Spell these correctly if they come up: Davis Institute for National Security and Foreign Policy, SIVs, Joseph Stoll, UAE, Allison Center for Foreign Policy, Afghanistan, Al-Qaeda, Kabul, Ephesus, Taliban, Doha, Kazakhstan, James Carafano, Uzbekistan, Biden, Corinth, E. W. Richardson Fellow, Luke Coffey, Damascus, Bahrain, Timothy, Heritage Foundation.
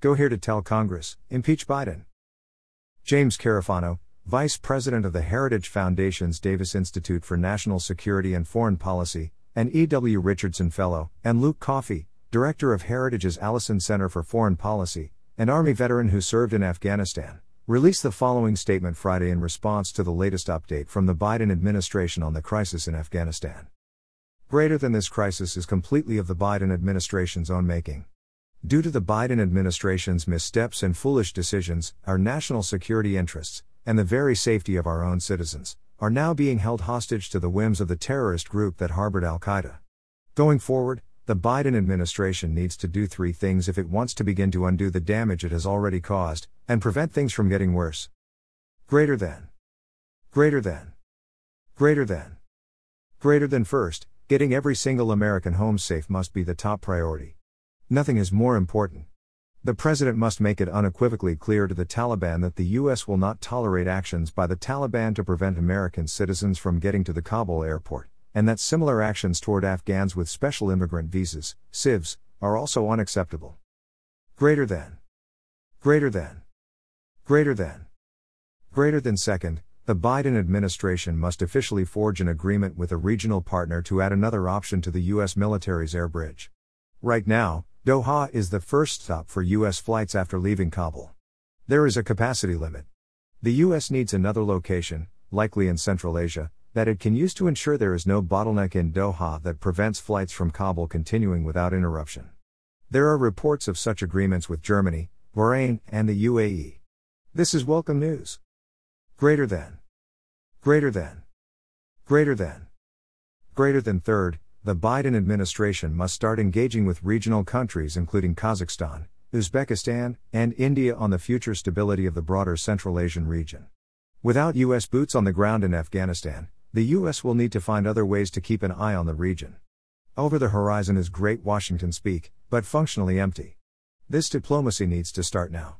Go here to tell Congress, impeach Biden. James Carafano, Vice President of the Heritage Foundation's Davis Institute for National Security and Foreign Policy, and E. W. Richardson Fellow, and Luke Coffey, Director of Heritage's Allison Center for Foreign Policy, an Army veteran who served in Afghanistan, released the following statement Friday in response to the latest update from the Biden administration on the crisis in Afghanistan. Greater than this crisis is completely of the Biden administration's own making. Due to the Biden administration's missteps and foolish decisions, our national security interests, and the very safety of our own citizens, are now being held hostage to the whims of the terrorist group that harbored Al-Qaeda. Going forward, the Biden administration needs to do three things if it wants to begin to undo the damage it has already caused, and prevent things from getting worse. Greater than. Greater than. Greater than. Greater than. First, getting every single American home safe must be the top priority. Nothing is more important. The president must make it unequivocally clear to the Taliban that the U.S. will not tolerate actions by the Taliban to prevent American citizens from getting to the Kabul airport, and that similar actions toward Afghans with special immigrant visas, SIVs, are also unacceptable. Greater than. Greater than. Greater than. Greater than. Second, the Biden administration must officially forge an agreement with a regional partner to add another option to the U.S. military's air bridge. Right now, Doha is the first stop for U.S. flights after leaving Kabul. There is a capacity limit. The U.S. needs another location, likely in Central Asia, that it can use to ensure there is no bottleneck in Doha that prevents flights from Kabul continuing without interruption. There are reports of such agreements with Germany, Bahrain, and the UAE. This is welcome news. Greater than. Greater than. Greater than. Greater than. Third, the Biden administration must start engaging with regional countries including Kazakhstan, Uzbekistan, and India on the future stability of the broader Central Asian region. Without U.S. boots on the ground in Afghanistan, the U.S. will need to find other ways to keep an eye on the region. Over the horizon is great Washington speak, but functionally empty. This diplomacy needs to start now.